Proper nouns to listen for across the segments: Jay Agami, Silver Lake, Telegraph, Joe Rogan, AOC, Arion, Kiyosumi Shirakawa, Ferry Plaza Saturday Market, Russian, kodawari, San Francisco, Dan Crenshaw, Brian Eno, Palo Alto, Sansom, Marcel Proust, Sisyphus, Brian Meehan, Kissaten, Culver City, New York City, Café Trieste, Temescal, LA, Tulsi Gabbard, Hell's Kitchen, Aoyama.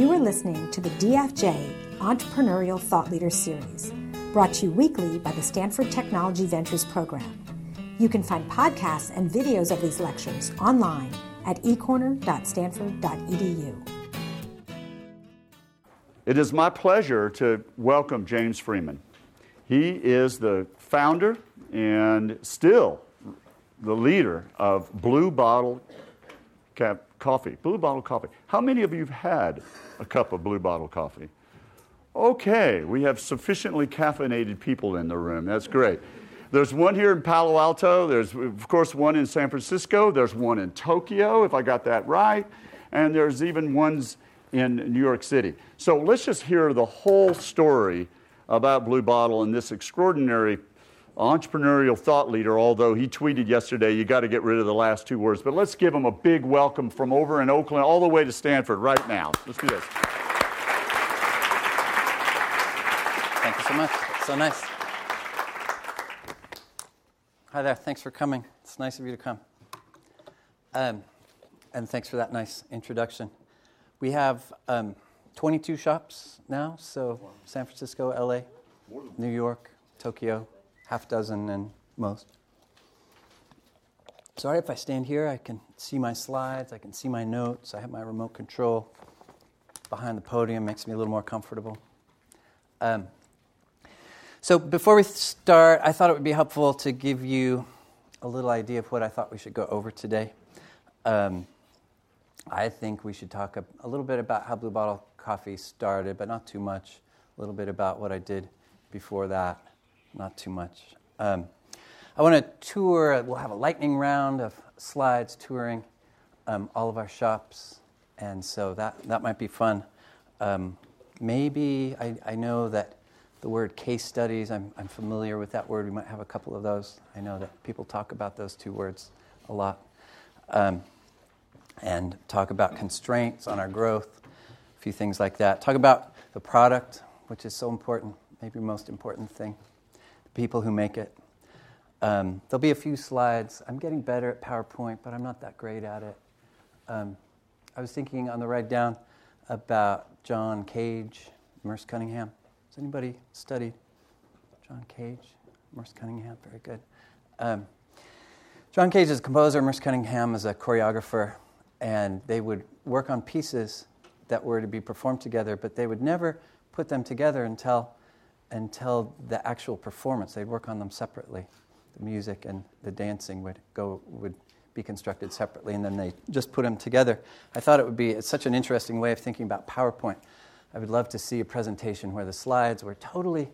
You are listening to the DFJ Entrepreneurial Thought Leaders Series, brought to you weekly by the Stanford Technology Ventures Program. You can find podcasts and videos of these lectures online at ecorner.stanford.edu. It is my pleasure to welcome James Freeman. He is the founder and still the leader of Blue Bottle Coffee. Blue Bottle Coffee. How many of you have had a cup of Blue Bottle Coffee? Okay, we have sufficiently caffeinated people in the room. That's great. There's one here in Palo Alto. There's, of course, one in San Francisco. There's one in Tokyo, if I got that right. And there's even ones in New York City. So let's just hear the whole story about Blue Bottle and this extraordinary entrepreneurial thought leader, although he tweeted yesterday, you got to get rid of the last two words. But let's give him a big welcome from over in Oakland all the way to Stanford right now. Let's do this. Thank you so much. It's so nice. Hi there. Thanks for coming. It's nice of you to come. And thanks for that nice introduction. We have 22 shops now, so San Francisco, LA, New York, Tokyo, half dozen and most. Sorry if I stand here. I can see my slides. I can see my notes. I have my remote control behind the podium. Makes me a little more comfortable. So before we start, I thought it would be helpful to give you a little idea of what I thought we should go over today. I think we should talk a little bit about how Blue Bottle Coffee started, but not too much. A little bit about what I did before that, not too much. I want to tour. We'll have a lightning round of slides touring all of our shops, and so that might be fun. Maybe I know that the word case studies, I'm familiar with that word. We might have a couple of those. I know that people talk about those two words a lot and talk about constraints on our growth, a few things like that. Talk about the product, which is so important, maybe the most important thing, the people who make it. There'll be a few slides. I'm getting better at PowerPoint, but I'm not that great at it. I was thinking on the ride down about John Cage, Merce Cunningham. Has anybody studied John Cage, Merce Cunningham? Very good. John Cage is a composer, Merce Cunningham is a choreographer, and they would work on pieces that were to be performed together, but they would never put them together until the actual performance. They'd work on them separately. The music and the dancing would be constructed separately, and then they just put them together. I thought it's such an interesting way of thinking about PowerPoint. I would love to see a presentation where the slides were totally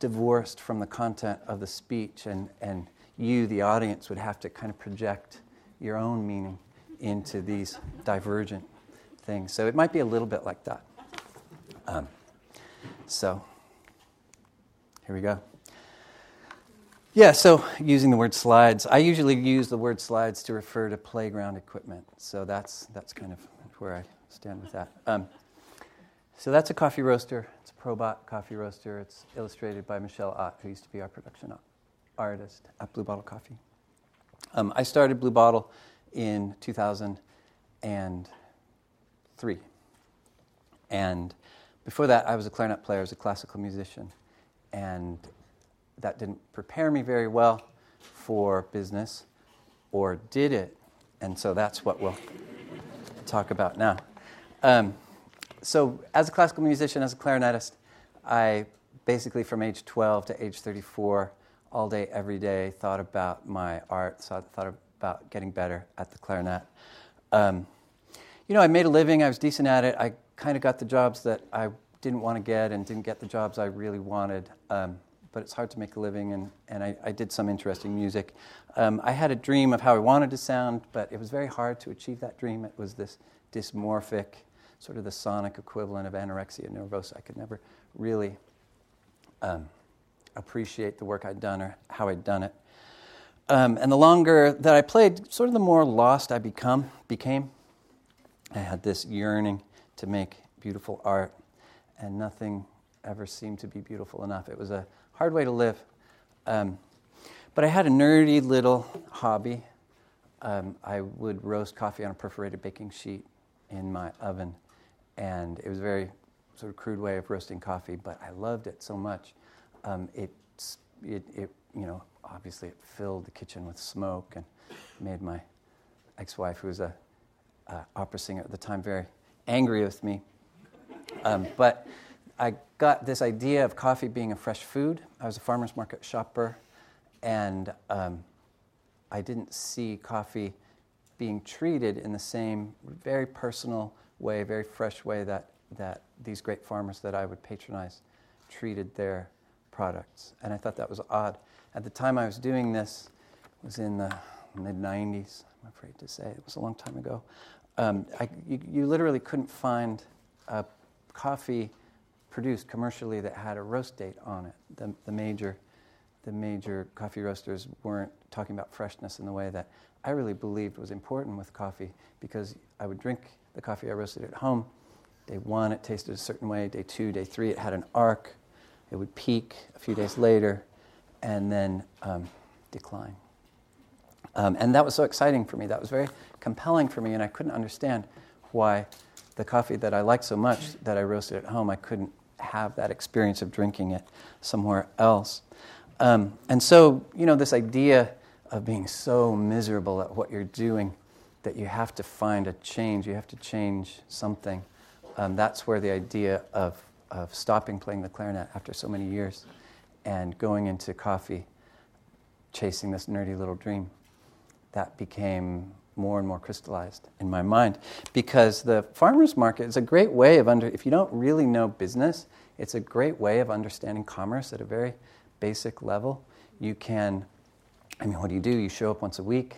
divorced from the content of the speech, and you, the audience, would have to kind of project your own meaning into these divergent things. So it might be a little bit like that. So here we go. Yeah, so using the word slides. I usually use the word slides to refer to playground equipment. So that's kind of where I stand with that. So that's a coffee roaster. It's a Probat coffee roaster. It's illustrated by Michelle Ott, who used to be our production artist at Blue Bottle Coffee. I started Blue Bottle in 2003. And before that, I was a clarinet player. I was a classical musician. And that didn't prepare me very well for business, or did it? And so that's what we'll talk about now. So as a classical musician, as a clarinetist, I basically from age 12 to age 34, all day, every day, thought about my art, so I thought about getting better at the clarinet. I made a living. I was decent at it. I kind of got the jobs that I didn't want to get and didn't get the jobs I really wanted, but it's hard to make a living, and I did some interesting music. I had a dream of how I wanted to sound, but it was very hard to achieve that dream. It was this dysmorphic, sort of the sonic equivalent of anorexia nervosa. I could never really appreciate the work I'd done or how I'd done it. And the longer that I played, sort of the more lost I became. I had this yearning to make beautiful art, and nothing ever seemed to be beautiful enough. It was a hard way to live. But I had a nerdy little hobby. I would roast coffee on a perforated baking sheet in my oven. And it was a very sort of crude way of roasting coffee, but I loved it so much. It you know, obviously it filled the kitchen with smoke and made my ex-wife, who was an opera singer at the time, very angry with me. But I got this idea of coffee being a fresh food. I was a farmer's market shopper, and I didn't see coffee being treated in the same very personal way, very fresh way that these great farmers that I would patronize treated their products. And I thought that was odd. At the time I was doing this, it was in the mid-90s, I'm afraid to say. It was a long time ago. You literally couldn't find a coffee produced commercially that had a roast date on it. The major coffee roasters weren't talking about freshness in the way that I really believed was important with coffee, because I would drink the coffee I roasted at home. Day one, it tasted a certain way. Day two, day three, it had an arc. It would peak a few days later and then decline. And that was so exciting for me. That was very compelling for me, and I couldn't understand why the coffee that I liked so much that I roasted at home, I couldn't have that experience of drinking it somewhere else. And so, you know, this idea of being so miserable at what you're doing that you have to find a change, you have to change something. That's where the idea of stopping playing the clarinet after so many years and going into coffee, chasing this nerdy little dream, that became more and more crystallized in my mind. Because the farmer's market is a great way of if you don't really know business, it's a great way of understanding commerce at a very basic level. You can, I mean, what do? You show up once a week,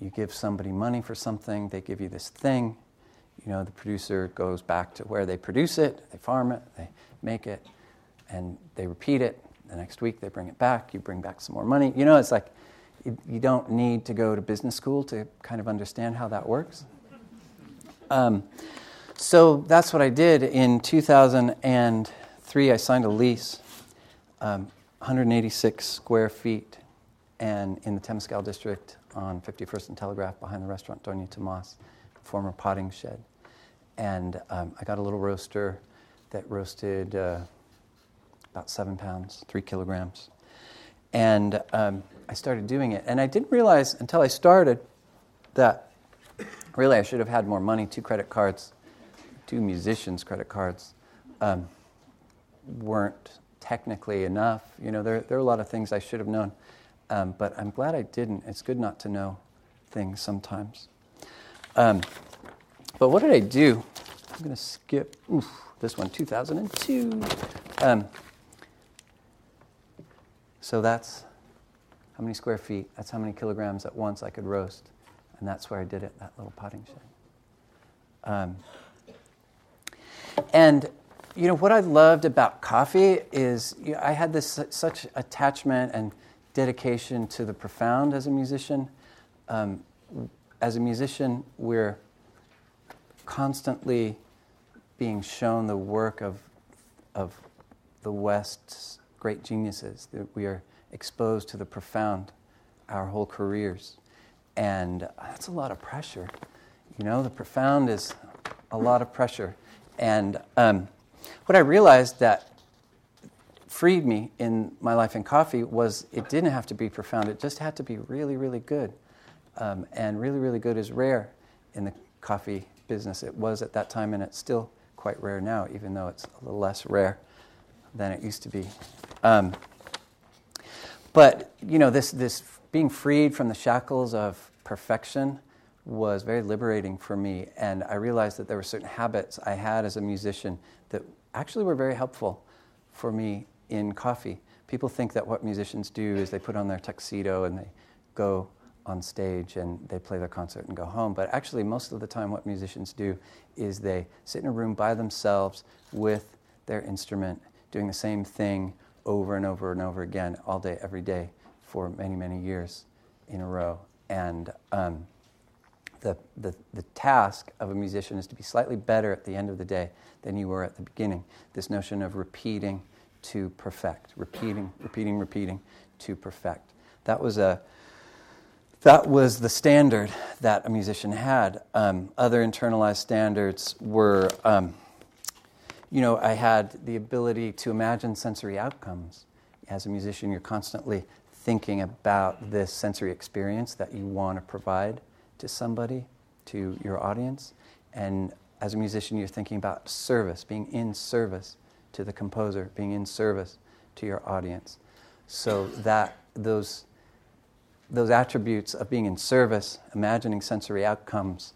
you give somebody money for something, they give you this thing. You know, the producer goes back to where they produce it, they farm it, they make it, and they repeat it. The next week they bring it back, you bring back some more money. You know, it's like you don't need to go to business school to kind of understand how that works. So that's what I did. In 2003, I signed a lease, 186 square feet, and in the Temescal district on 51st and Telegraph behind the restaurant Doña Tomás, former potting shed. And I got a little roaster that roasted about 7 pounds, 3 kilograms. And I started doing it. And I didn't realize until I started that really I should have had more money, 2 credit cards, 2 musicians' credit cards weren't technically enough. You know, there are a lot of things I should have known. But I'm glad I didn't. It's good not to know things sometimes. But what did I do? I'm going to skip this one, 2002. So that's how many square feet, that's how many kilograms at once I could roast. And that's where I did it, that little potting shed. And, you know, what I loved about coffee is I had this such attachment and dedication to the profound as a musician. As a musician, we're constantly being shown the work of the West's great geniuses. We are exposed to the profound our whole careers. And that's a lot of pressure. You know, the profound is a lot of pressure. And what I realized that freed me in my life in coffee was it didn't have to be profound. It just had to be really, really good. And really, really good is rare in the coffee business. It was at that time, and it's still quite rare now, even though it's a little less rare than it used to be. But, you know, this being freed from the shackles of perfection was very liberating for me, and I realized that there were certain habits I had as a musician that actually were very helpful for me in coffee. People think that what musicians do is they put on their tuxedo and they go on stage and they play their concert and go home. But actually, most of the time what musicians do is they sit in a room by themselves with their instrument, doing the same thing over and over and over again all day, every day for many, many years in a row. And the task of a musician is to be slightly better at the end of the day than you were at the beginning. This notion of repeating to perfect, repeating to perfect. That was a that was the standard that a musician had. Other internalized standards were, I had the ability to imagine sensory outcomes. As a musician, you're constantly thinking about this sensory experience that you want to provide to somebody, to your audience. And as a musician, you're thinking about service, being in service to the composer, being in service to your audience. So that those attributes of being in service, imagining sensory outcomes,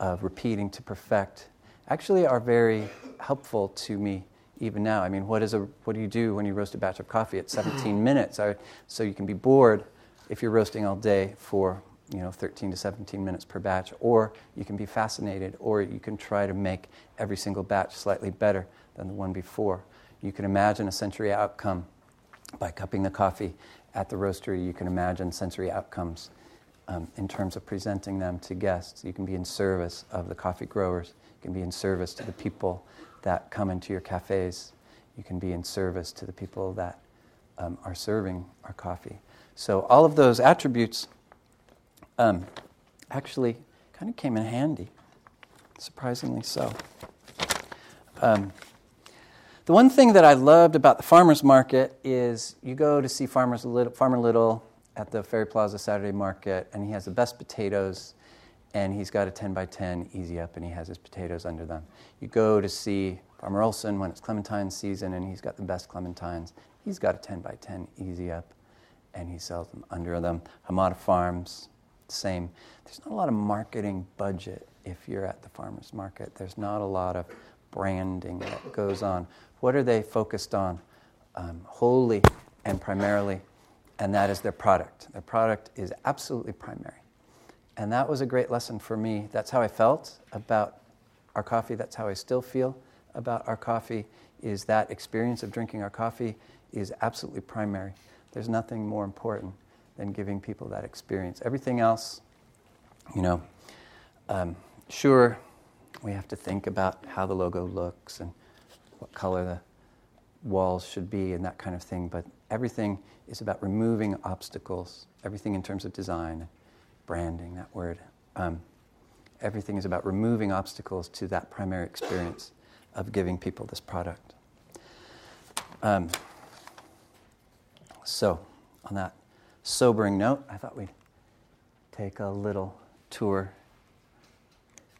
of repeating to perfect, actually are very helpful to me even now. I mean, what do you do when you roast a batch of coffee at 17 minutes? So you can be bored if you're roasting all day for 13 to 17 minutes per batch, or you can be fascinated, or you can try to make every single batch slightly better than the one before. You can imagine a sensory outcome by cupping the coffee at the roastery. You can imagine sensory outcomes in terms of presenting them to guests. You can be in service of the coffee growers. You can be in service to the people that come into your cafes. You can be in service to the people that are serving our coffee. So all of those attributes actually kind of came in handy, surprisingly so. The one thing that I loved about the farmer's market is you go to see Farmer Little at the Ferry Plaza Saturday Market, and he has the best potatoes, and he's got a 10 by 10 easy up, and he has his potatoes under them. You go to see Farmer Olson when it's clementine season, and he's got the best clementines. He's got a 10 by 10 easy up, and he sells them under them. Hamada Farms, same. There's not a lot of marketing budget if you're at the farmer's market. There's not a lot of branding that goes on. What are they focused on wholly and primarily? And that is their product. Their product is absolutely primary. And that was a great lesson for me. That's how I felt about our coffee. That's how I still feel about our coffee, is that experience of drinking our coffee is absolutely primary. There's nothing more important than giving people that experience. Everything else, sure, we have to think about how the logo looks and what color the walls should be and that kind of thing, but everything is about removing obstacles, everything in terms of design, branding, that word. Everything is about removing obstacles to that primary experience of giving people this product. So on that sobering note, I thought we'd take a little tour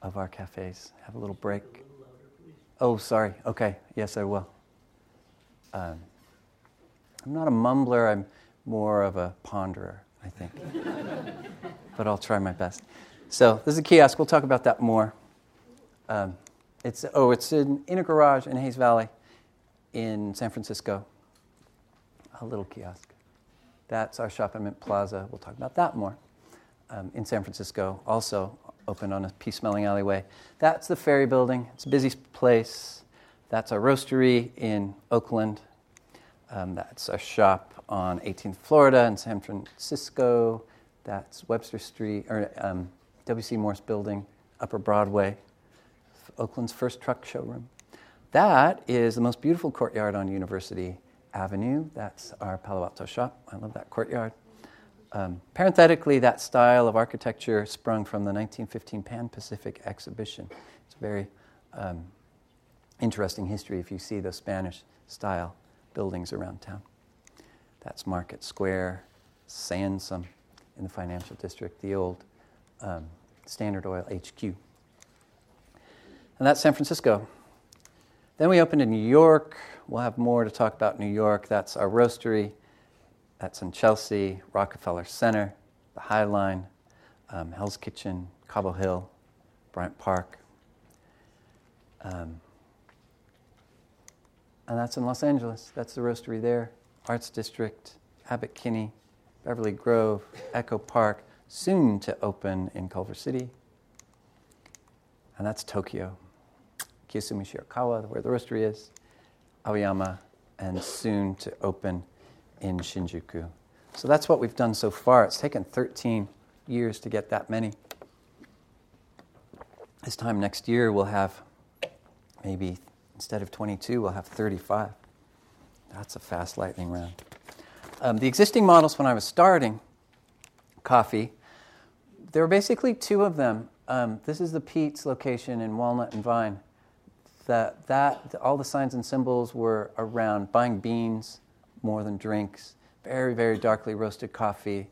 of our cafes, have a little break. A little louder, please. Oh, sorry. Okay. Yes, I will. I'm not a mumbler. I'm more of a ponderer, I think. But I'll try my best. So this is a kiosk. We'll talk about that more. It's in Inner Garage in Hayes Valley in San Francisco. A little kiosk. That's our shop in Mint Plaza. We'll talk about that more. In San Francisco, also open on a pea-smelling alleyway. That's the Ferry Building. It's a busy place. That's our roastery in Oakland. That's our shop on 18th Florida in San Francisco. That's Webster Street, or W.C. Morse Building, Upper Broadway, Oakland's first truck showroom. That is the most beautiful courtyard on University Avenue. That's our Palo Alto shop. I love that courtyard. Parenthetically, that style of architecture sprung from the 1915 Pan Pacific exhibition. It's a very interesting history if you see those Spanish style buildings around town. That's Market Square, Sansom in the financial district, the old Standard Oil HQ. And that's San Francisco. Then we opened in New York. We'll have more to talk about New York. That's our roastery. That's in Chelsea, Rockefeller Center, the High Line, Hell's Kitchen, Cobble Hill, Bryant Park. And that's in Los Angeles. That's the roastery there. Arts District, Abbot Kinney, Beverly Grove, Echo Park, soon to open in Culver City. And that's Tokyo. Kiyosumi Shirakawa, where the roastery is, Aoyama, and soon to open in Shinjuku. So that's what we've done so far. It's taken 13 years to get that many. This time next year, we'll have maybe, instead of 22, we'll have 35. That's a fast lightning round. The existing models when I was starting coffee There were basically two of them. This is the Pete's location in Walnut and Vine. All the signs and symbols were around buying beans more than drinks, very, very darkly roasted coffee,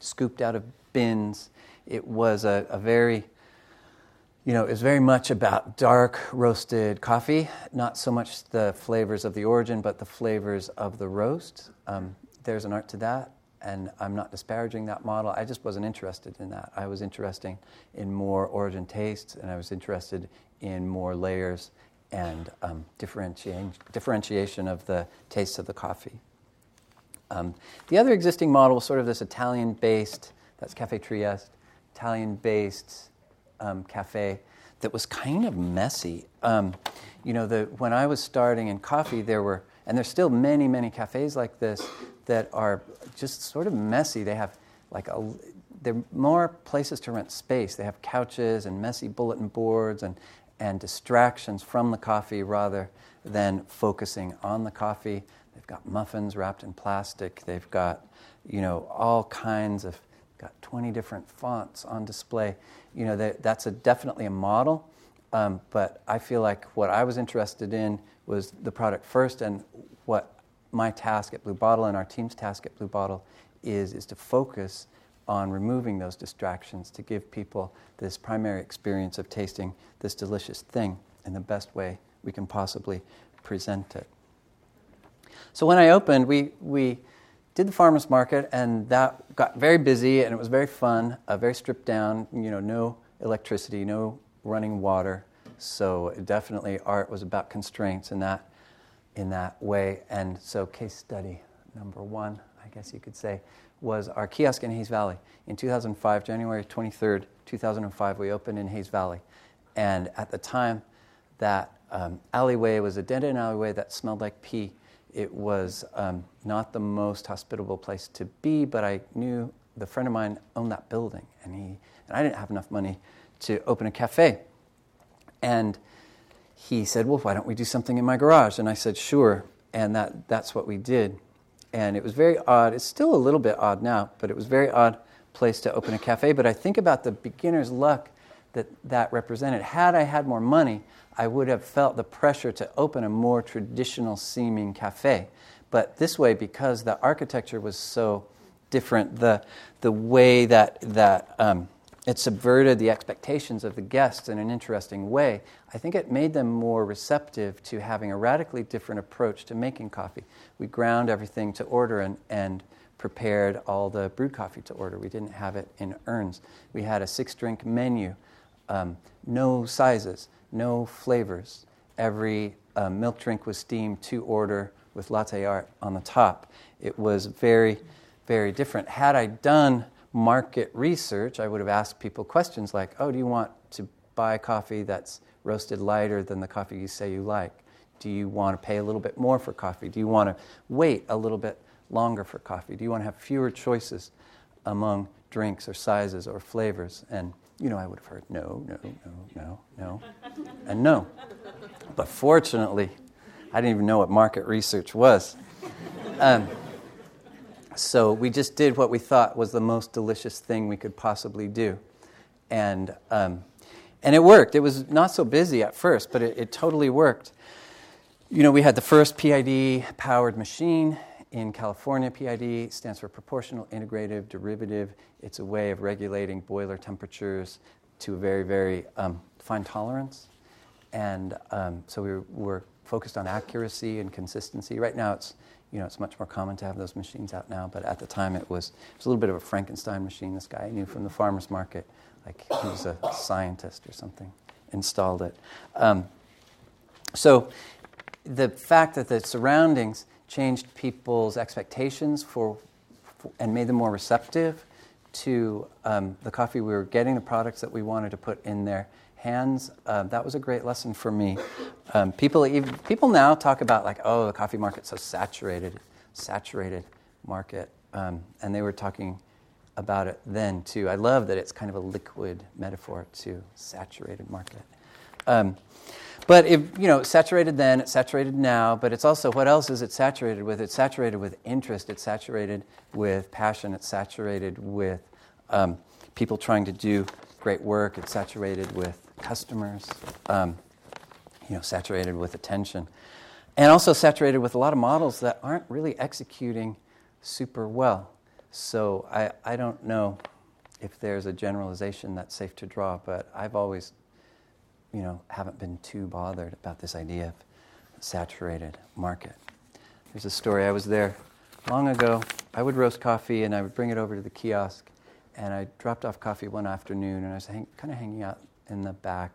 scooped out of bins. It was a very, it was very much about dark roasted coffee, not so much the flavors of the origin, but the flavors of the roast. There's an art to that, and I'm not disparaging that model. I just wasn't interested in that. I was interested in more origin tastes, and I was interested in more layers and differentiation of the tastes of the coffee. The other existing model was sort of this Italian-based, that's Café Trieste, Italian-based cafe that was kind of messy. When I was starting in coffee, there were, and there's still many, many cafes like this that are just sort of messy. They have they're more places to rent space. They have couches and messy bulletin boards and distractions from the coffee rather than focusing on the coffee. They've got muffins wrapped in plastic. They've got, all kinds of, got 20 different fonts on display. That's definitely a model, but I feel like what I was interested in was the product first, and what my task at Blue Bottle and our team's task at Blue Bottle is to focus on removing those distractions to give people this primary experience of tasting this delicious thing in the best way we can possibly present it. So when I opened, we did the farmers market, and that got very busy, and it was very fun, very stripped down, no electricity, no running water. So definitely art was about constraints in that way. And so case study number one, I guess you could say, was our kiosk in Hayes Valley. In 2005, January 23rd, 2005, we opened in Hayes Valley. And at the time, that alleyway was a dead-end alleyway that smelled like pee. It was not the most hospitable place to be, but I knew the friend of mine owned that building, and I didn't have enough money to open a cafe. And he said, well, why don't we do something in my garage? And I said, sure, and that's what we did. And it was very odd. It's still a little bit odd now, but it was a very odd place to open a cafe. But I think about the beginner's luck that represented. Had I had more money, I would have felt the pressure to open a more traditional-seeming cafe. But this way, because the architecture was so different, the way that it subverted the expectations of the guests in an interesting way, I think it made them more receptive to having a radically different approach to making coffee. We ground everything to order and prepared all the brewed coffee to order. We didn't have it in urns. We had a 6-drink menu, no sizes, no flavors. Every milk drink was steamed to order with latte art on the top. It was very, very different. Had I done market research, I would have asked people questions like, oh, do you want to buy coffee that's roasted lighter than the coffee you say you like? Do you want to pay a little bit more for coffee? Do you want to wait a little bit longer for coffee? Do you want to have fewer choices among drinks or sizes or flavors? And, I would have heard no. But fortunately, I didn't even know what market research was. So we just did what we thought was the most delicious thing we could possibly do. And it worked. It was not so busy at first, but it totally worked. We had the first PID-powered machine in California. PID stands for Proportional Integrative Derivative. It's a way of regulating boiler temperatures to a very, very fine tolerance. And so we were focused on accuracy and consistency. Right now it's it's much more common to have those machines out now, but at the time it was a little bit of a Frankenstein machine. This guy I knew from the farmer's market, like he was a scientist or something, installed it. So the fact that the surroundings changed people's expectations and made them more receptive to the coffee we were getting, the products that we wanted to put in their hands, that was a great lesson for me. People now talk about like, oh, the coffee market's so saturated market, and they were talking about it then too. I love that it's kind of a liquid metaphor to saturated market. But if it's saturated then, it's saturated now, but it's also, what else is it saturated with? It's saturated with interest. It's saturated with passion. It's saturated with people trying to do great work. It's saturated with customers, saturated with attention. And also saturated with a lot of models that aren't really executing super well. So I don't know if there's a generalization that's safe to draw, but I've always, haven't been too bothered about this idea of saturated market. There's a story. I was there long ago. I would roast coffee, and I would bring it over to the kiosk. And I dropped off coffee one afternoon, and I was kind of hanging out in the back,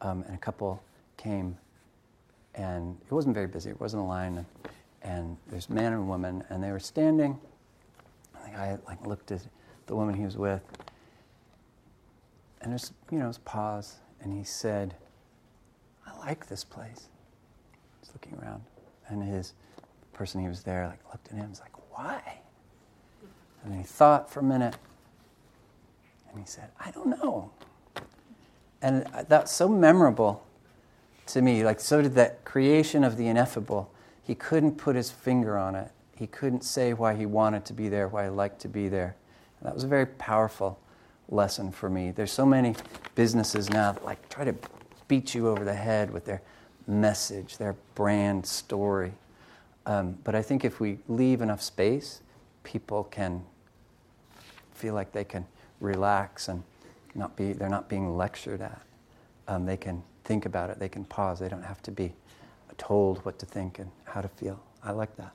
and a couple came. And it wasn't very busy. It wasn't a line. And there's a man and a woman, and they were standing. And the guy looked at the woman he was with. And there's this pause. And he said, "I like this place." He's looking around. And his person he was there looked at him and was "Why?" And then he thought for a minute. And he said, "I don't know." And that's so memorable to me. So did that creation of the ineffable. He couldn't put his finger on it. He couldn't say why he wanted to be there, why he liked to be there. And that was a very powerful lesson for me. There's so many businesses now that try to beat you over the head with their message, their brand story. But I think if we leave enough space, people can feel like they can relax and they're not being lectured at. They can think about it. They can pause. They don't have to be told what to think and how to feel. I like that.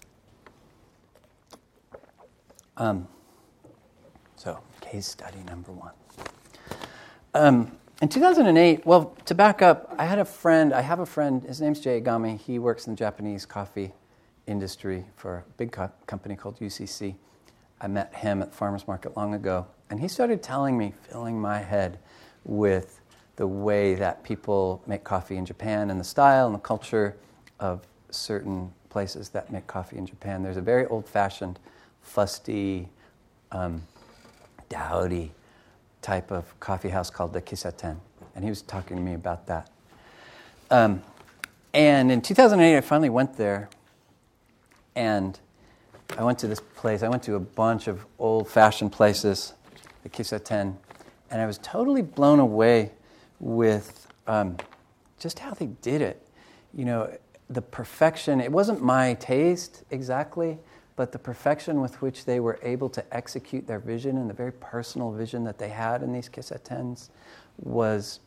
So case study number one. In 2008, to back up, I have a friend, his name's Jay Agami. He works in the Japanese coffee industry for a big company called UCC. I met him at the farmer's market long ago, and he started telling me, filling my head with the way that people make coffee in Japan and the style and the culture of certain places that make coffee in Japan. There's a very old-fashioned, fusty, dowdy type of coffee house called the Kissaten. And he was talking to me about that. And in 2008, I finally went there. And I went to this place. I went to a bunch of old-fashioned places, the Kissaten. And I was totally blown away with just how they did it. The perfection. It wasn't my taste exactly, but the perfection with which they were able to execute their vision and the very personal vision that they had in these Kissatens was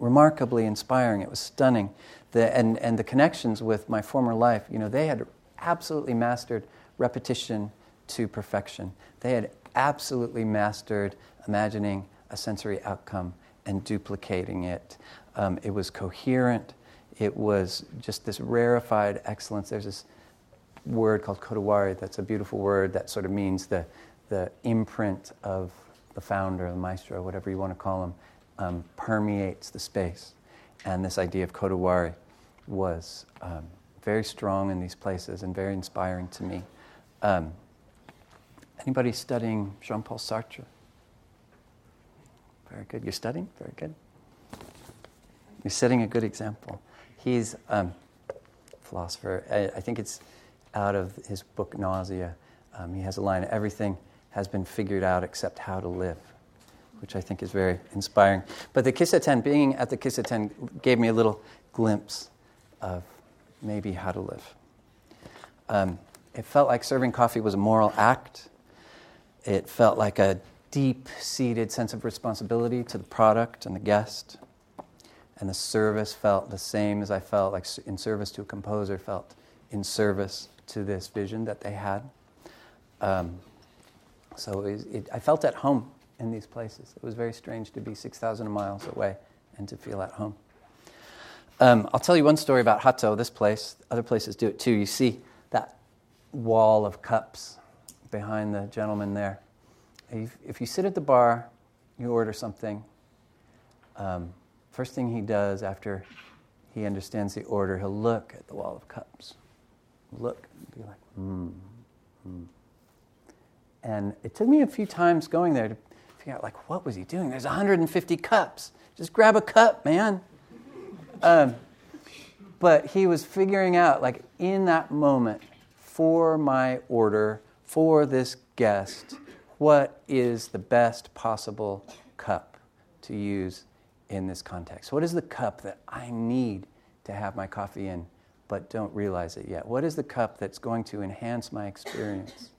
remarkably inspiring. It was stunning. And the connections with my former life, they had absolutely mastered repetition to perfection. They had absolutely mastered imagining a sensory outcome and duplicating it. It was coherent. It was just this rarefied excellence. There's this word called kodawari that's a beautiful word that sort of means the imprint of the founder, the maestro, whatever you want to call him, permeates the space. And this idea of kodawari was very strong in these places and very inspiring to me. Anybody studying Jean-Paul Sartre? Very good. You're studying? Very good. You're setting a good example. He's a philosopher. I think it's out of his book, Nausea. He has a line, "Everything has been figured out except how to live," which I think is very inspiring. But the Kissaten, being at the Kissaten, gave me a little glimpse of maybe how to live. It felt like serving coffee was a moral act. It felt like a deep-seated sense of responsibility to the product and the guest. And the service felt the same as I felt, like in service to a composer, felt in service to this vision that they had. I felt at home in these places. It was very strange to be 6,000 miles away and to feel at home. I'll tell you one story about Hatto, this place. Other places do it too. You see that wall of cups behind the gentleman there. If you sit at the bar, you order something. First thing he does after he understands the order, he'll look at the wall of cups. Look and be like, And it took me a few times going there to figure out, what was he doing? There's 150 cups. Just grab a cup, man. But he was figuring out, in that moment, for my order, for this guest, what is the best possible cup to use in this context? What is the cup that I need to have my coffee in but don't realize it yet? What is the cup that's going to enhance my experience?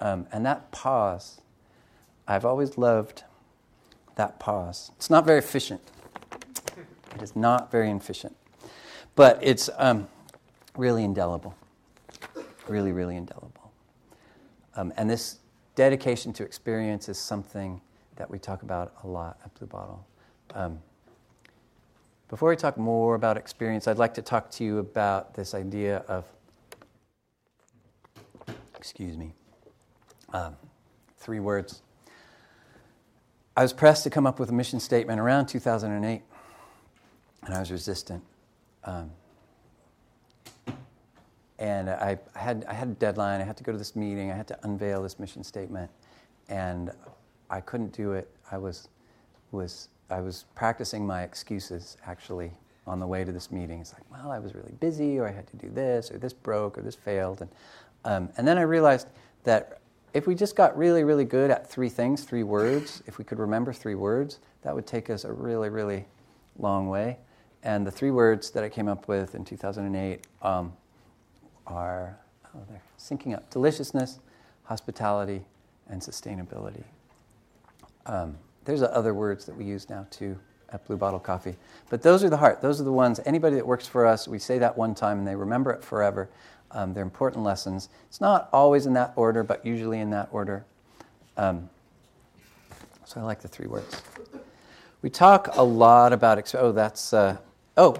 And that pause, I've always loved that pause. It's not very efficient. It is not very efficient. But it's really indelible. Really, really indelible. And this dedication to experience is something that we talk about a lot at Blue Bottle. Before we talk more about experience, I'd like to talk to you about this idea of, three words. I was pressed to come up with a mission statement around 2008, and I was resistant. And I had a deadline. I had to go to this meeting. I had to unveil this mission statement, and I couldn't do it. I was practicing my excuses actually on the way to this meeting. It's like, well, I was really busy, or I had to do this, or this broke, or this failed, and then I realized that if we just got really, really good at three things, three words, if we could remember three words, that would take us a really, really long way. And the three words that I came up with in 2008 are, they're syncing up, deliciousness, hospitality, and sustainability. There's other words that we use now too at Blue Bottle Coffee. But those are the heart. Those are the ones, anybody that works for us, we say that one time and they remember it forever. They're important lessons. It's not always in that order, but usually in that order. So I like the three words. We talk a lot about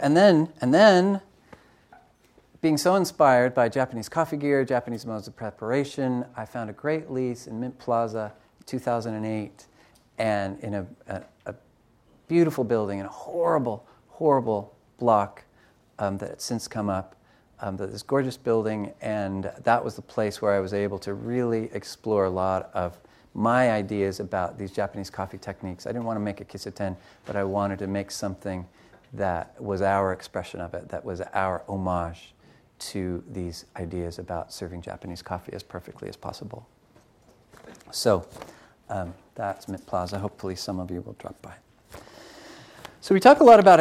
and then being so inspired by Japanese coffee gear, Japanese modes of preparation, I found a great lease in Mint Plaza, 2008, and in a beautiful building in a horrible, horrible block that has since come up. This gorgeous building, and that was the place where I was able to really explore a lot of my ideas about these Japanese coffee techniques. I didn't want to make a Kissaten, but I wanted to make something that was our expression of it, that was our homage to these ideas about serving Japanese coffee as perfectly as possible. So that's Mint Plaza. Hopefully some of you will drop by. So we talk a lot about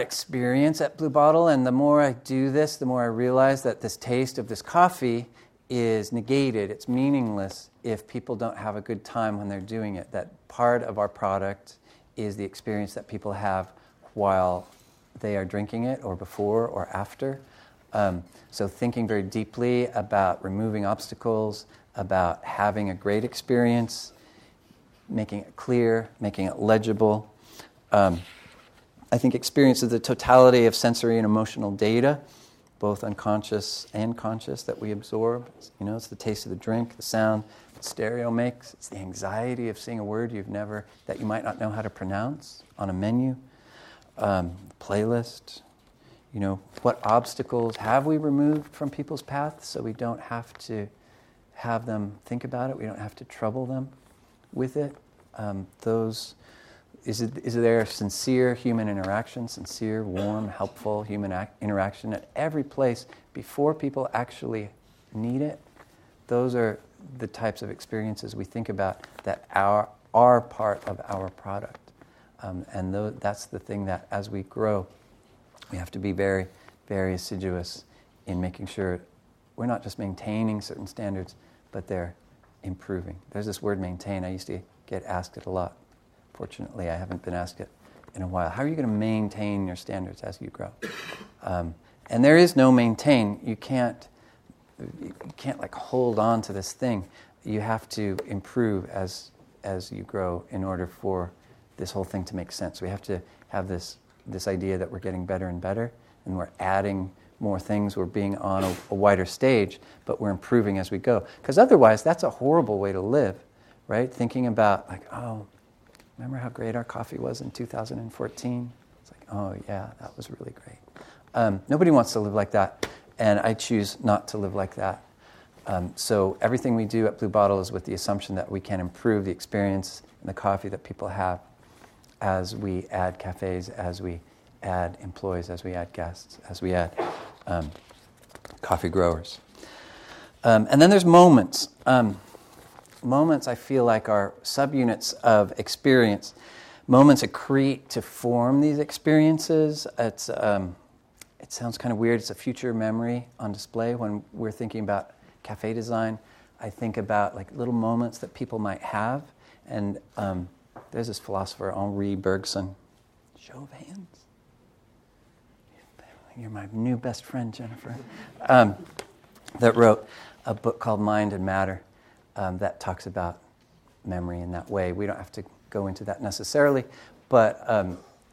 experience at Blue Bottle, and the more I do this, the more I realize that this taste of this coffee is negated. It's meaningless if people don't have a good time when they're doing it. That part of our product is the experience that people have while they are drinking it, or before, or after. So thinking very deeply about removing obstacles, about having a great experience, making it clear, making it legible. I think experience is the totality of sensory and emotional data, both unconscious and conscious, that we absorb. You know, it's the taste of the drink, the sound that stereo makes. It's the anxiety of seeing a word that you might not know how to pronounce on a menu, playlist. You know, what obstacles have we removed from people's paths so we don't have to have them think about it? We don't have to trouble them with it. Is there sincere human interaction, sincere, warm, helpful human interaction at every place before people actually need it? Those are the types of experiences we think about that are part of our product. That's the thing that, as we grow, we have to be very, very assiduous in making sure we're not just maintaining certain standards, but they're improving. There's this word, maintain. I used to get asked it a lot. Fortunately, I haven't been asked it in a while. How are you going to maintain your standards as you grow? And there is no maintain. You can't like hold on to this thing. You have to improve as you grow in order for this whole thing to make sense. We have to have this idea that we're getting better and better, and we're adding more things. We're being on a wider stage, but we're improving as we go. Because otherwise, that's a horrible way to live, right? Thinking about like, oh, remember how great our coffee was in 2014? It's like, oh yeah, that was really great. Nobody wants to live like that, and I choose not to live like that. So everything we do at Blue Bottle is with the assumption that we can improve the experience and the coffee that people have as we add cafes, as we add employees, as we add guests, as we add coffee growers. And then there's moments. moments I feel like are subunits of experience, moments that create to form these experiences. It's it sounds kind of weird. It's a future memory on display. When we're thinking about cafe design, I think about like little moments that people might have. And there's this philosopher, Henri Bergson. Show of hands. You're my new best friend, Jennifer. That wrote a book called Mind and Matter that talks about memory in that way. We don't have to go into that necessarily, but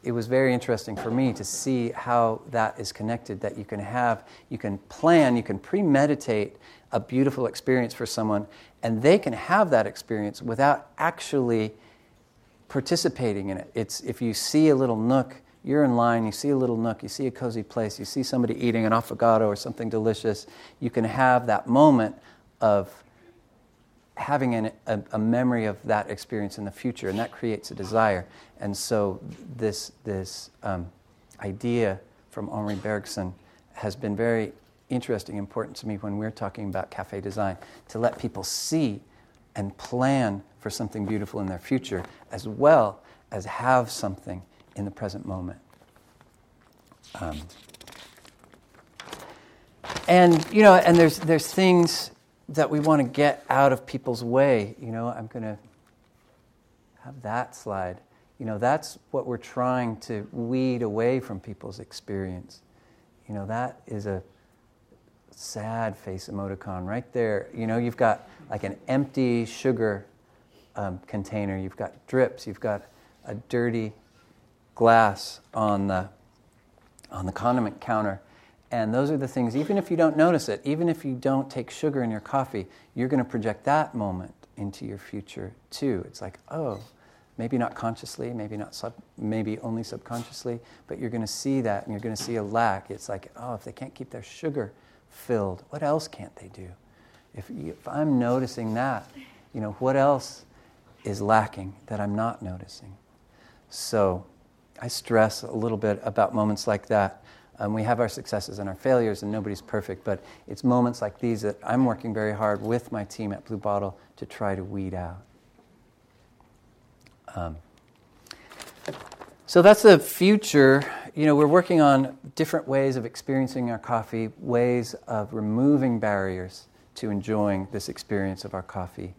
it was very interesting for me to see how that is connected, that you can plan, you can premeditate a beautiful experience for someone, and they can have that experience without actually participating in it. It's if you see a little nook, you're in line, you see a little nook, you see a cozy place, you see somebody eating an affogato or something delicious, you can have that moment of having a memory of that experience in the future, and that creates a desire. And so this idea from Henri Bergson has been very interesting, important to me when we're talking about cafe design, to let people see and plan for something beautiful in their future, as well as have something in the present moment. And there's things that we want to get out of people's way. You know, I'm going to have that slide. You know, that's what we're trying to weed away from people's experience. You know, that is a sad face emoticon right there. You know, you've got like an empty sugar container. You've got drips. You've got a dirty glass on the condiment counter, and those are the things, even if you don't notice it, even if you don't take sugar in your coffee, you're going to project that moment into your future too. It's like, oh, maybe not consciously, maybe only subconsciously, but you're going to see that, and you're going to see a lack. It's like, oh, if they can't keep their sugar filled, what else can't they do? If I'm noticing that, you know, what else is lacking that I'm not noticing? So I stress a little bit about moments like that. We have our successes and our failures, and nobody's perfect, but it's moments like these that I'm working very hard with my team at Blue Bottle to try to weed out. So that's the future. You know, we're working on different ways of experiencing our coffee, ways of removing barriers to enjoying this experience of our coffee.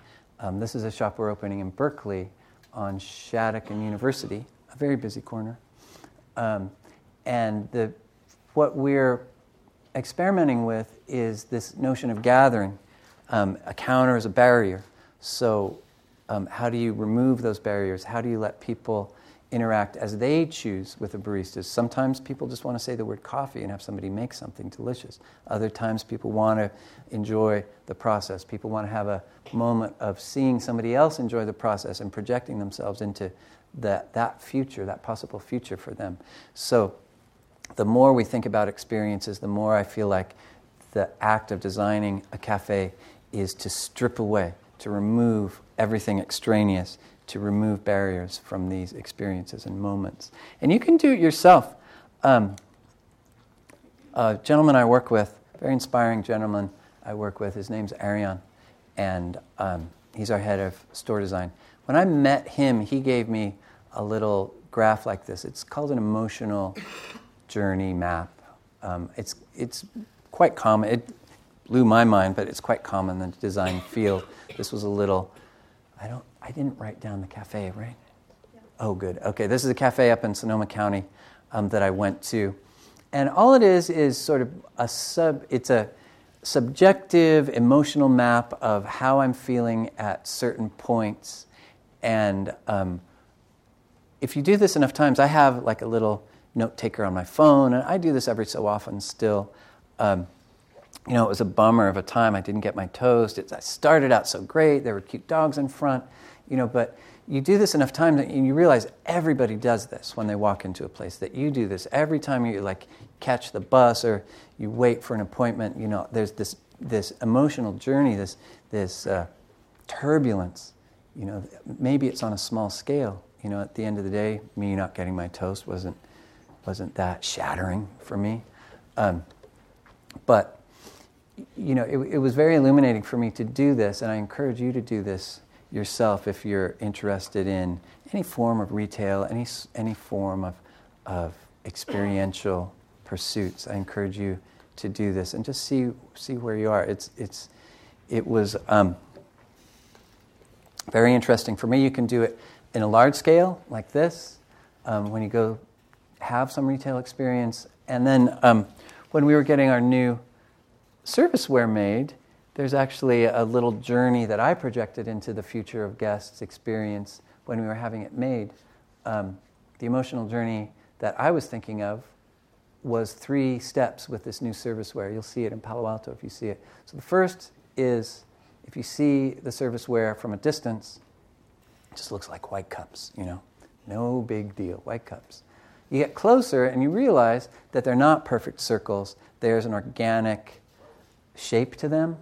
This is a shop we're opening in Berkeley on Shattuck and University, a very busy corner. And what we're experimenting with is this notion of gathering. A counter is a barrier. So how do you remove those barriers? How do you let people interact as they choose with the baristas? Sometimes people just want to say the word coffee and have somebody make something delicious. Other times people want to enjoy the process. People want to have a moment of seeing somebody else enjoy the process and projecting themselves into that future, that possible future for them. So the more we think about experiences, the more I feel like the act of designing a cafe is to strip away, to remove everything extraneous, to remove barriers from these experiences and moments. And you can do it yourself. A gentleman I work with, very inspiring gentleman I work with, his name's Arion, and he's our head of store design. When I met him, he gave me a little graph like this. It's called an emotional journey map. It's quite common. It blew my mind, but it's quite common in the design field. This was a little, I didn't write down the cafe, right? Yeah. Oh, good. Okay, this is a cafe up in Sonoma County that I went to. And all it is sort of it's a subjective emotional map of how I'm feeling at certain points. And if you do this enough times, I have like a little note taker on my phone, and I do this every so often still. You know, it was a bummer of a time. I didn't get my toast. I started out so great. There were cute dogs in front, you know, but you do this enough times, and you realize everybody does this when they walk into a place, that you do this every time you like catch the bus or you wait for an appointment. You know, there's this emotional journey, this turbulence. You know, maybe it's on a small scale. You know, at the end of the day, me not getting my toast wasn't that shattering for me, but you know, it was very illuminating for me to do this, and I encourage you to do this yourself if you're interested in any form of retail, any form of experiential pursuits. I encourage you to do this and just see where you are. It was very interesting for me. You can do it in a large scale like this, when you go have some retail experience, and then when we were getting our new serviceware made, there's actually a little journey that I projected into the future of guests' experience when we were having it made. The emotional journey that I was thinking of was 3 steps with this new serviceware. You'll see it in Palo Alto if you see it. So the first is, if you see the serviceware from a distance, it just looks like white cups, you know. No big deal, white cups. You get closer and you realize that they're not perfect circles. There's an organic shape to them.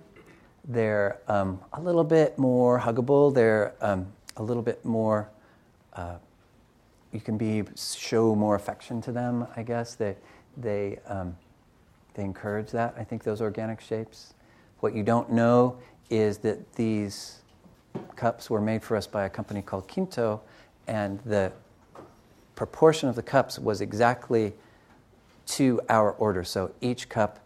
They're a little bit more huggable. They're a little bit more, you can show more affection to them, I guess. They encourage that, I think, those organic shapes. What you don't know is that these cups were made for us by a company called Quinto, and the proportion of the cups was exactly to our order. So each cup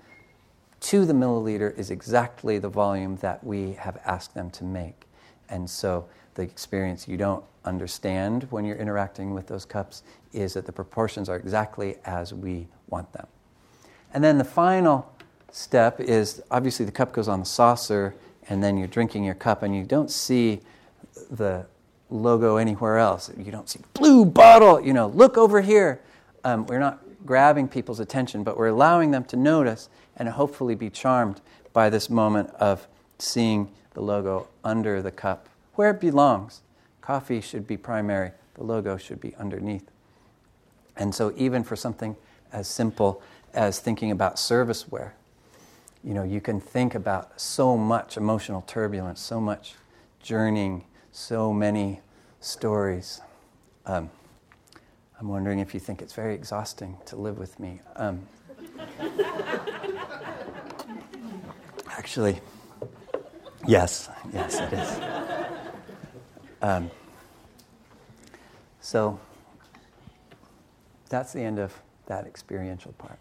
to the milliliter is exactly the volume that we have asked them to make. And so the experience you don't understand when you're interacting with those cups is that the proportions are exactly as we want them. And then the final step is, obviously the cup goes on the saucer, and then you're drinking your cup, and you don't see the logo anywhere else. You don't see Blue Bottle, you know, look over here. We're not grabbing people's attention, but we're allowing them to notice and hopefully be charmed by this moment of seeing the logo under the cup where it belongs. Coffee should be primary. The logo should be underneath. And so even for something as simple as thinking about serviceware, you know, you can think about so much emotional turbulence, so much journeying, so many stories. I'm wondering if you think it's very exhausting to live with me. Actually, yes, it is. So that's the end of that experiential part.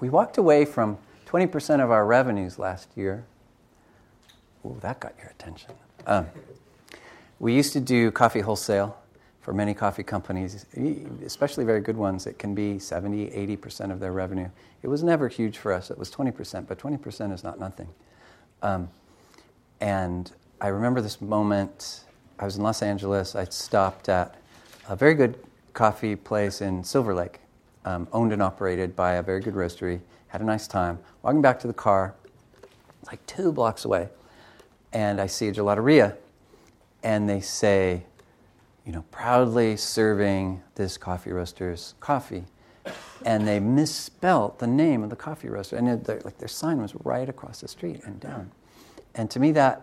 We walked away from 20% of our revenues last year. Ooh, that got your attention. We used to do coffee wholesale for many coffee companies, especially very good ones. It can be 70, 80% of their revenue. It was never huge for us. It was 20%, but 20% is not nothing. And I remember this moment. I was in Los Angeles. I stopped at a very good coffee place in Silver Lake. Owned and operated by a very good roastery. Had a nice time. Walking back to the car, like 2 blocks away, and I see a gelateria, and they say, you know, proudly serving this coffee roaster's coffee, and they misspelt the name of the coffee roaster, and their sign was right across the street and down. And to me, that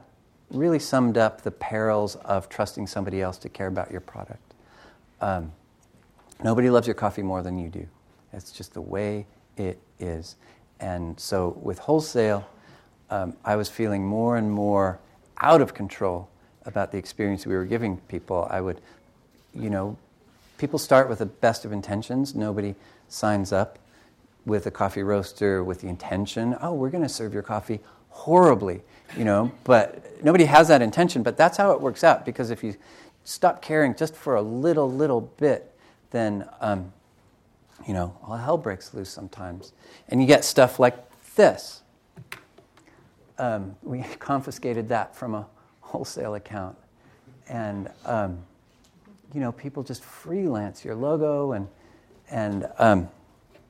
really summed up the perils of trusting somebody else to care about your product. Nobody loves your coffee more than you do. That's just the way it is. And so with wholesale, I was feeling more and more out of control about the experience we were giving people. People start with the best of intentions. Nobody signs up with a coffee roaster with the intention, oh, we're going to serve your coffee horribly, you know, but nobody has that intention. But that's how it works out, because if you stop caring just for a little bit, then, all hell breaks loose sometimes. And you get stuff like this. We confiscated that from a wholesale account. And, people just freelance your logo. And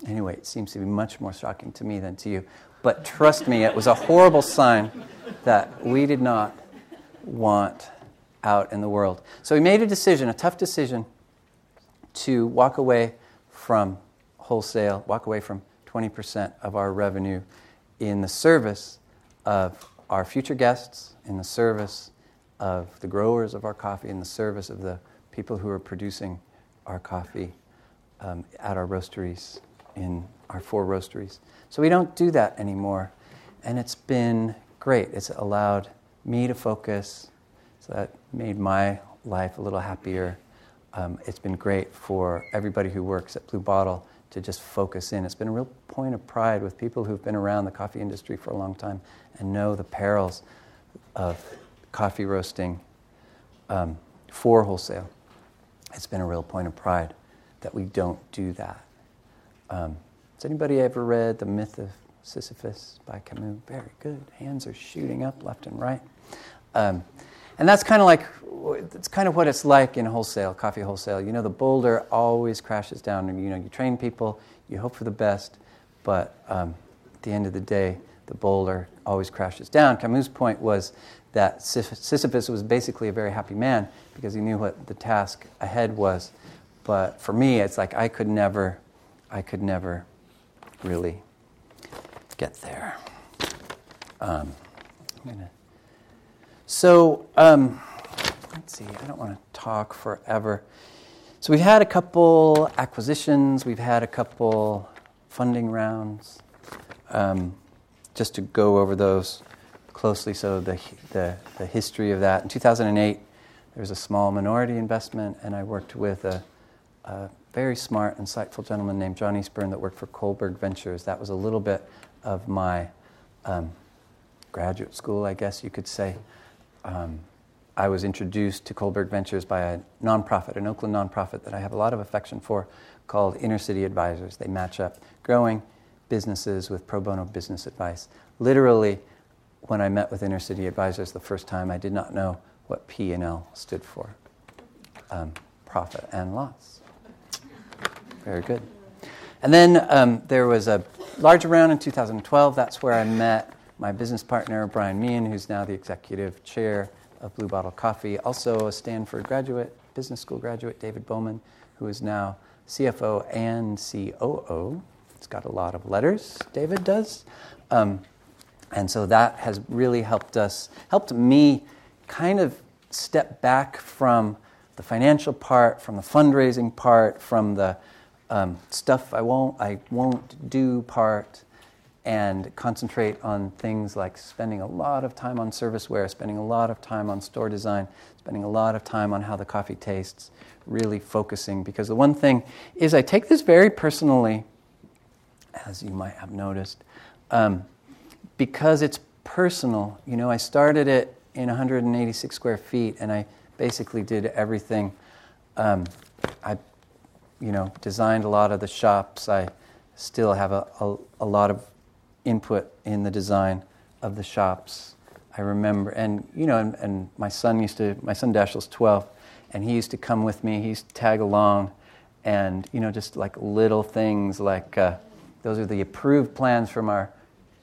anyway, it seems to be much more shocking to me than to you. But trust me, it was a horrible sign that we did not want out in the world. So we made a decision, a tough decision, to walk away from wholesale, walk away from 20% of our revenue in the service of our future guests, in the service of the growers of our coffee, in the service of the people who are producing our coffee at our roasteries in our four roasteries. So we don't do that anymore, and it's been great. It's allowed me to focus, so that made my life a little happier. It's been great for everybody who works at Blue Bottle to just focus in. It's been a real point of pride with people who've been around the coffee industry for a long time and know the perils of coffee roasting for wholesale. It's been a real point of pride that we don't do that. Has anybody ever read The Myth of Sisyphus by Camus? Very good. Hands are shooting up left and right. And that's kind of like, it's kind of what it's like in wholesale, coffee wholesale. You know, the boulder always crashes down, and you know, you train people, you hope for the best, but at the end of the day, the boulder always crashes down. Camus' point was that Sisyphus was basically a very happy man because he knew what the task ahead was. But for me, it's like I could never really get there. Let's see, I don't want to talk forever. So we've had a couple acquisitions. We've had a couple funding rounds. Just to go over those closely, so the history of that. In 2008, there was a small minority investment, and I worked with a very smart, insightful gentleman named John Eastburn that worked for Kohlberg Ventures. That was a little bit of my graduate school, I guess you could say. I was introduced to Kohlberg Ventures by a nonprofit, an Oakland nonprofit that I have a lot of affection for, called Inner City Advisors. They match up growing businesses with pro bono business advice. Literally, when I met with Inner City Advisors the first time, I did not know what P&L stood for. Profit and loss. Very good. And then there was a larger round in 2012. That's where I met my business partner, Brian Meehan, who's now the executive chair of Blue Bottle Coffee, also a Stanford graduate, business school graduate, David Bowman, who is now CFO and COO. It's got a lot of letters, David does. And so that has really helped me kind of step back from the financial part, from the fundraising part, from the stuff I won't do part, and concentrate on things like spending a lot of time on serviceware, spending a lot of time on store design, spending a lot of time on how the coffee tastes, really focusing. Because the one thing is I take this very personally, as you might have noticed, because it's personal. You know, I started it in 186 square feet, and I basically did everything. I designed a lot of the shops. I still have a lot of input in the design of the shops. I remember, and my son Dashiell's 12, and he used to come with me. He used to tag along, and just like little things like those are the approved plans from our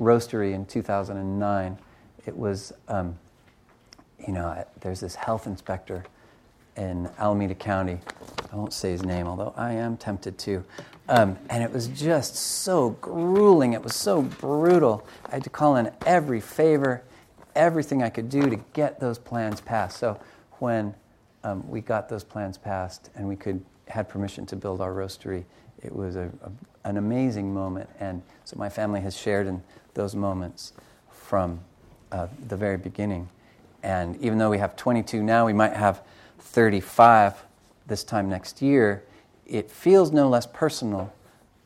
roastery in 2009. It was, there's this health inspector in Alameda County. I won't say his name, although I am tempted to. And it was just so grueling. It was so brutal. I had to call in every favor, everything I could do to get those plans passed. So when we got those plans passed and we had permission to build our roastery, it was an amazing moment. And so my family has shared in those moments from the very beginning. And even though we have 22 now, we might have 35 this time next year. It feels no less personal.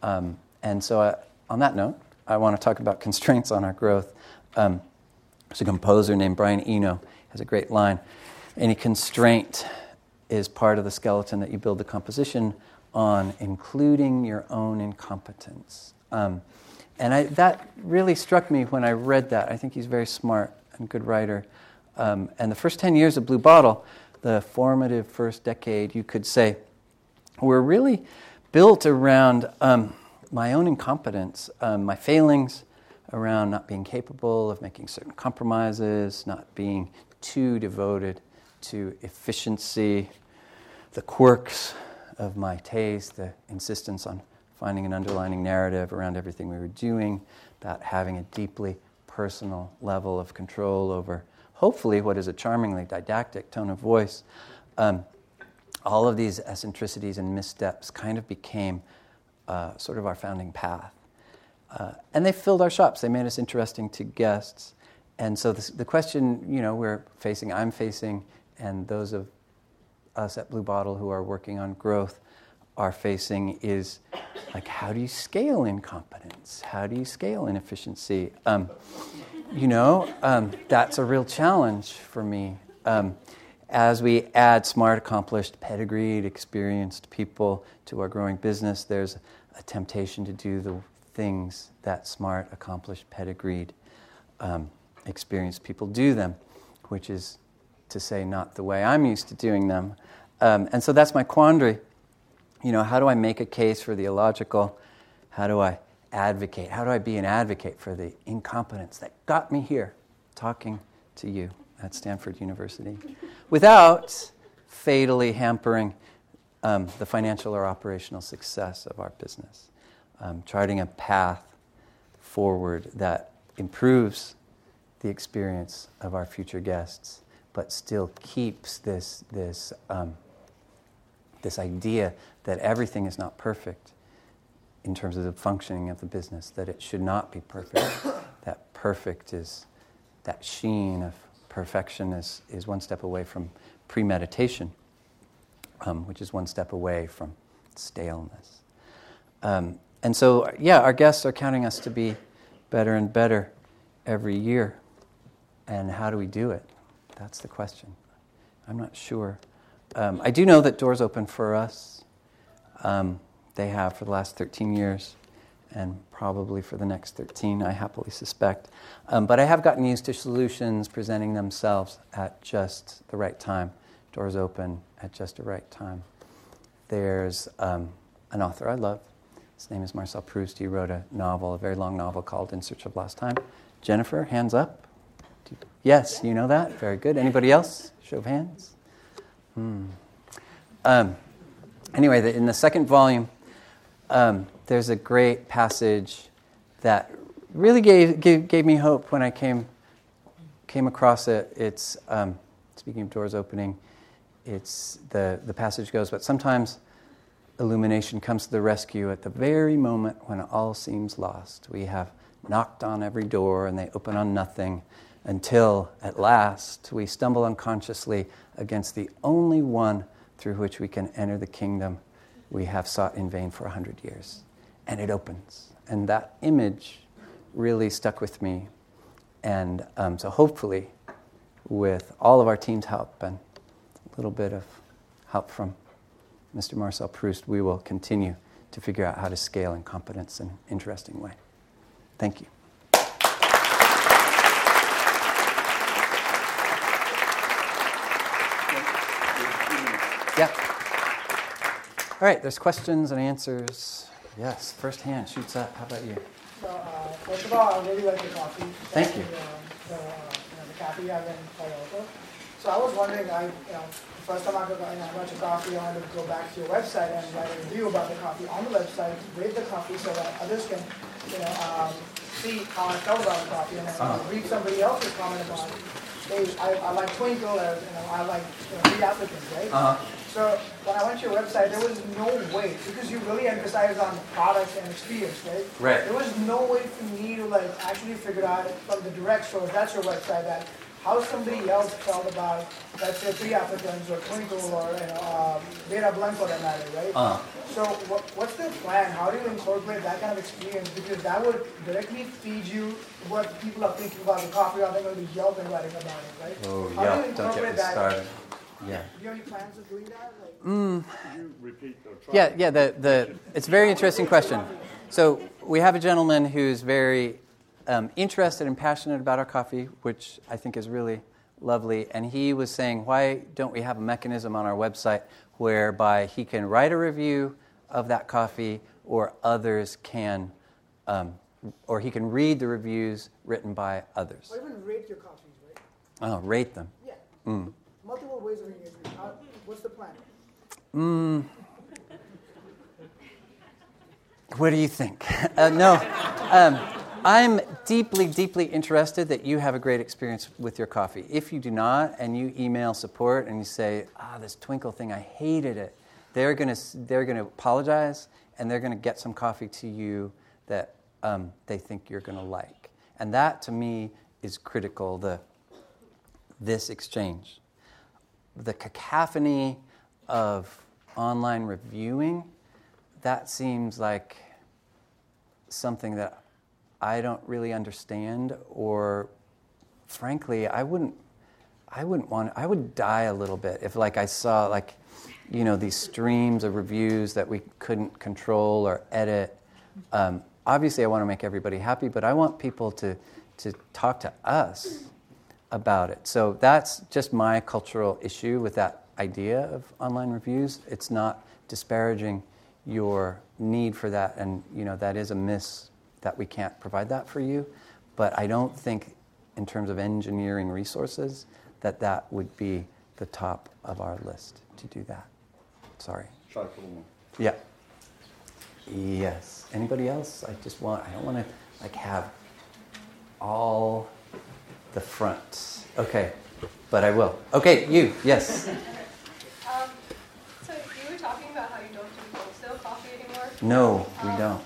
And so on that note, I want to talk about constraints on our growth. There's a composer named Brian Eno, has a great line. Any constraint is part of the skeleton that you build the composition on, including your own incompetence. And that really struck me when I read that. I think he's very smart and good writer. And the first 10 years of Blue Bottle, the formative first decade, you could say, were really built around my own incompetence, my failings around not being capable of making certain compromises, not being too devoted to efficiency, the quirks of my taste, the insistence on finding an underlining narrative around everything we were doing, about having a deeply personal level of control over hopefully what is a charmingly didactic tone of voice. All of these eccentricities and missteps kind of became sort of our founding path. And they filled our shops. They made us interesting to guests. And so the question, you know, I'm facing, and those of us at Blue Bottle who are working on growth are facing is, like, how do you scale incompetence? How do you scale inefficiency? That's a real challenge for me. As we add smart, accomplished, pedigreed, experienced people to our growing business, there's a temptation to do the things that smart, accomplished, pedigreed, experienced people do them, which is to say not the way I'm used to doing them. And so that's my quandary. You know, how do I make a case for the illogical? How do I advocate? How do I be an advocate for the incompetence that got me here talking to you at Stanford University without fatally hampering the financial or operational success of our business? Charting a path forward that improves the experience of our future guests, but still keeps this idea that everything is not perfect in terms of the functioning of the business, that it should not be perfect, that perfect is, that sheen of perfection is one step away from premeditation, which is one step away from staleness. And so, yeah, our guests are counting us to be better and better every year. And how do we do it? That's the question. I'm not sure. I do know that doors open for us. They have for the last 13 years and probably for the next 13, I happily suspect. But I have gotten used to solutions presenting themselves at just the right time. Doors open at just the right time. There's an author I love. His name is Marcel Proust. He wrote a novel, a very long novel called In Search of Lost Time. Jennifer, hands up. Yes, you know that? Very good. Anybody else? Show of hands. Anyway, in the second volume, there's a great passage that really gave me hope when I came across it. It's, speaking of doors opening, it's the passage goes, but sometimes illumination comes to the rescue at the very moment when all seems lost. We have knocked on every door and they open on nothing until, at last, we stumble unconsciously against the only one through which we can enter the kingdom we have sought in vain for 100 years. And it opens. And that image really stuck with me. And so hopefully, with all of our team's help and a little bit of help from Mr. Marcel Proust, we will continue to figure out how to scale incompetence in an interesting way. Thank you. Yeah. All right, there's questions and answers. Yes, first hand, shoots up. How about you? So, first of all, I really like the coffee. Thank you. The cafe I went in Palo Alto. So I was wondering, first time I got your coffee, I wanted to go back to your website and write a review about the coffee on the website, rate the coffee so that others can, see how I felt about the coffee, and then read somebody else's comment about, hey, I like Twinkle, or I like reapplicants, right? Uh-huh. So when I went to your website, there was no way, because you really emphasized on products and experience, right? Right. There was no way for me to actually figure out from the direct source, that's your website, that how somebody else felt about, let's say, pre-applicants or clinical or Vera Blanco, that matter, right? Uh-huh. So what's the plan? How do you incorporate that kind of experience? Because that would directly feed you what people are thinking about the coffee, or they're going to be yelping about it, right? Oh, how do you incorporate that? Yeah. Do you have any plans of doing that? Can you repeat or try? Yeah. It's a very interesting question. So we have a gentleman who's very interested and passionate about our coffee, which I think is really lovely. And he was saying, why don't we have a mechanism on our website whereby he can write a review of that coffee, or others can, or he can read the reviews written by others. Or even rate your coffees, right? Oh, rate them. Yeah. Multiple ways of reading it. What's the plan? What do you think? No. I'm deeply, deeply interested that you have a great experience with your coffee. If you do not, and you email support and you say, this Twinkle thing, I hated it, they're going to apologize and they're going to get some coffee to you that they think you're going to like. And that, to me, is critical, this exchange. The cacophony of online reviewing, that seems like something that I don't really understand, or frankly, I would die a little bit if I saw these streams of reviews that we couldn't control or edit. Obviously, I want to make everybody happy, but I want people to talk to us about it. So that's just my cultural issue with that idea of online reviews. It's not disparaging your need for that, and that is a miss that we can't provide that for you. But I don't think, in terms of engineering resources, that would be the top of our list to do that. Sorry. Try for one more. Yeah. Yes. Anybody else? I don't want to have all the front. Okay, but I will. Okay, you. Yes. So you were talking about how you don't do wholesale coffee anymore. No, we don't.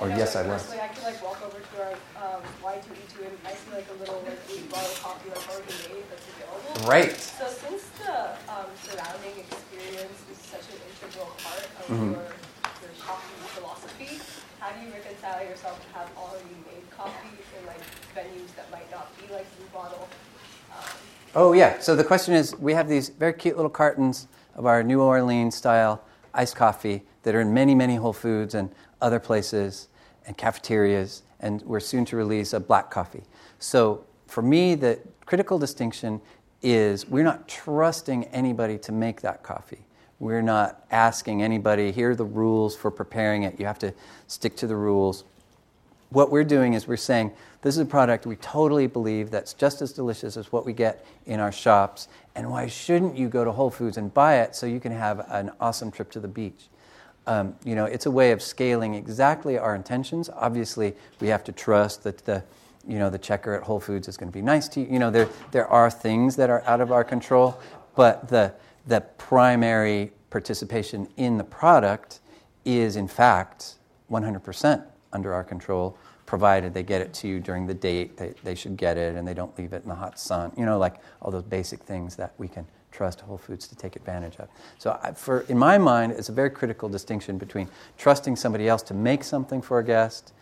Or yes, I was. I could walk over to our Y2E2 and I see a little 8-bottle coffee already made that's available. Right. So since the surrounding experience is such an integral part of your coffee philosophy, how do you reconcile yourself to have already made coffee in venues that might not be like Blue Bottle? Oh yeah. So the question is, we have these very cute little cartons of our New Orleans style iced coffee that are in many, many Whole Foods and other places and cafeterias, and we're soon to release a black coffee. So for me, the critical distinction is we're not trusting anybody to make that coffee. We're not asking anybody, here are the rules for preparing it. You have to stick to the rules. What we're doing is we're saying, this is a product we totally believe that's just as delicious as what we get in our shops, and why shouldn't you go to Whole Foods and buy it so you can have an awesome trip to the beach? It's a way of scaling exactly our intentions. Obviously, we have to trust that the checker at Whole Foods is going to be nice to you. There are things that are out of our control, but the primary participation in the product is, in fact, 100% under our control, provided they get it to you during the date. They should get it, and they don't leave it in the hot sun. All those basic things that we can trust Whole Foods to take advantage of. So in my mind, it's a very critical distinction between trusting somebody else to make something for a guest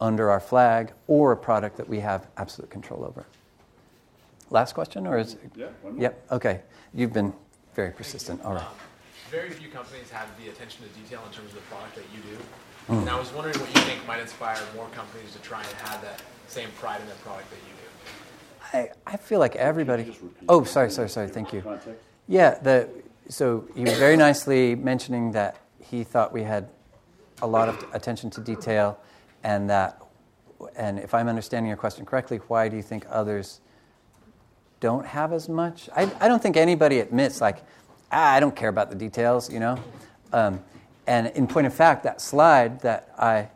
under our flag, or a product that we have absolute control over. Last question, or is it? Yeah, one more. Yep, okay. You've been very persistent. All right. Very few companies have the attention to detail in terms of the product that you do. And I was wondering what you think might inspire more companies to try and have that same pride in their product that you do. I feel like everybody... Oh, sorry, thank you. Yeah, so he was very nicely mentioning that he thought we had a lot of attention to detail, and if I'm understanding your question correctly, why do you think others don't have as much? I don't think anybody admits, I don't care about the details, And in point of fact, that slide that I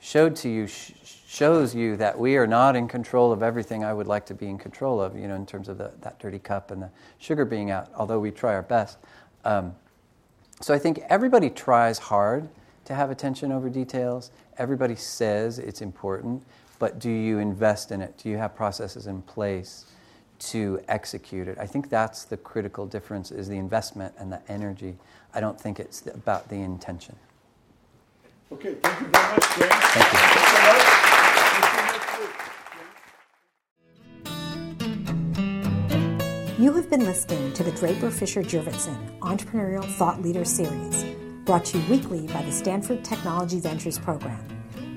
showed to you shows you that we are not in control of everything I would like to be in control of, in terms of that dirty cup and the sugar being out, although we try our best. So I think everybody tries hard to have attention over details. Everybody says it's important, but do you invest in it? Do you have processes in place to execute it? I think that's the critical difference, is the investment and the energy. I don't think it's about the intention. Okay, thank you very much, James. Thank you. You have been listening to the Draper Fisher Jurvetson Entrepreneurial Thought Leader Series, brought to you weekly by the Stanford Technology Ventures Program.